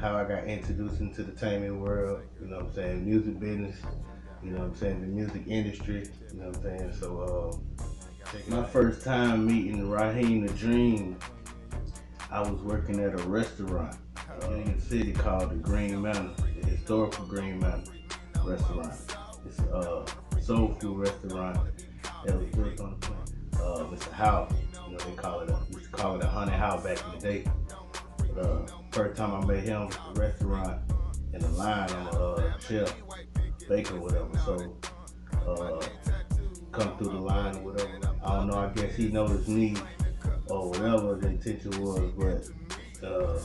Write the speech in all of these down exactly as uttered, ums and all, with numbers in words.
how I got introduced into the entertainment world, you know what I'm saying, music business, you know what I'm saying, the music industry, you know what I'm saying. So uh, my first time meeting Raheem the Dream, I was working at a restaurant uh, in the city called the Green Mountain, the historical Green Mountain restaurant. It's a soul food restaurant that was built on the planet. Uh, Mister Howe, you know, they call it a, we used to call it a haunted house back in the day. But, uh, first time I met him at the restaurant in the line on the uh, chef, baker or whatever. So, uh, come through the line or whatever. I don't know, I guess he noticed me or whatever the intention was, but uh,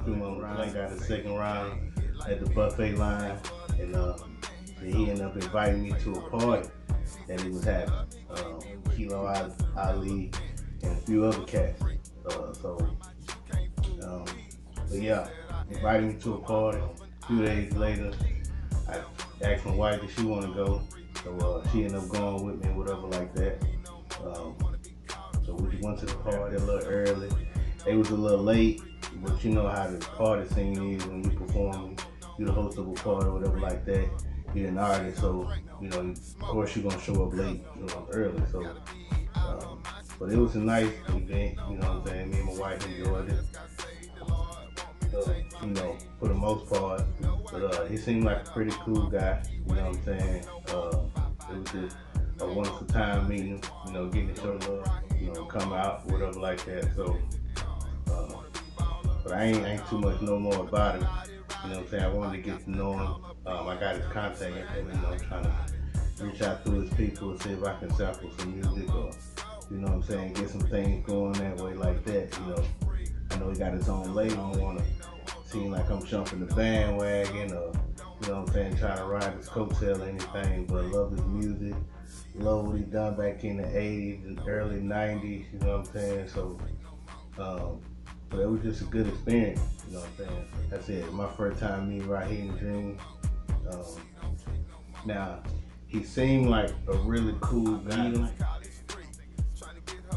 a few moments later, I got the second round at the buffet line, and uh, he ended up inviting me to a party that he was having. Um, Kilo Ali and a few other cats. Uh, so, um, but yeah, invited me to a party. A few days later, I asked my wife if she wanted to go. So uh, she ended up going with me, whatever like that. Um, so we went to the party a little early. They was a little late, but you know how the party scene is when you perform. You the host of a party or whatever like that. You're an artist, so, you know, of course you're going to show up late, you know, early, so, um, but it was a nice event, you know what I'm saying, me and my wife enjoyed it, so, you know, for the most part, but, uh, he seemed like a pretty cool guy, you know what I'm saying, uh, it was just a wonderful time meeting, you know, getting to show love, you know, come out, whatever like that, so, uh, but I ain't, ain't too much no more about him. You know what I'm saying? I wanted to get to know him. Um, I got his contact info, you know, trying to reach out to his people and see if I can sample some music or, you know what I'm saying, get some things going that way like that, you know. I know he got his own label. I don't want to seem like I'm jumping the bandwagon or, you know what I'm saying, trying to ride his coattail or anything, but I love his music. Love what he done back in the eighties and early nineties, you know what I'm saying? So, um, but it was just a good experience, you know what I'm saying? That's it, my first time meeting Raheem the Dream. Um, now, he seemed like a really cool guy.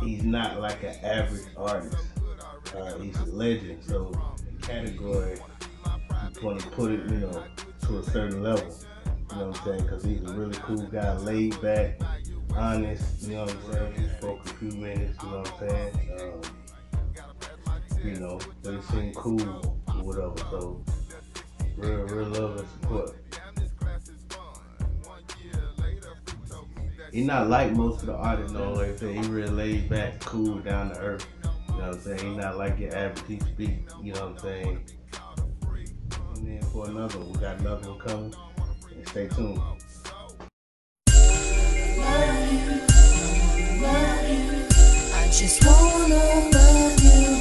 He's not like an average artist. Uh, he's a legend, so the category, you want to put it, you know, to a certain level, you know what I'm saying? Because he's a really cool guy, laid back, honest, you know what I'm saying? He spoke a few minutes, you know what I'm saying? Um, You know, they seem cool or whatever, so real, real love and support. He's not like most of the artists, though. Like I said, he real laid back, cool, down to earth. You know what I'm saying? He's not like your average, he speak, you know what I'm saying? And then for another one, we got another one coming, and stay tuned. I just wanna love you.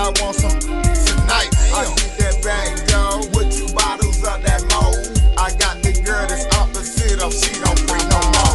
I want some tonight. I see that bag, yo, with two bottles of that mo. I got the girl that's up the sit up, she don't bring no more.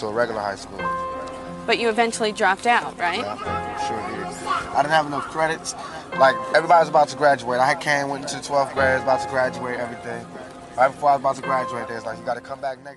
To a regular high school. But you eventually dropped out, right? Yeah, sure did. I didn't have enough credits. Like, everybody's about to graduate. I came, went into twelfth grade, was about to graduate, everything. Right before I was about to graduate, they was like, you gotta come back next year.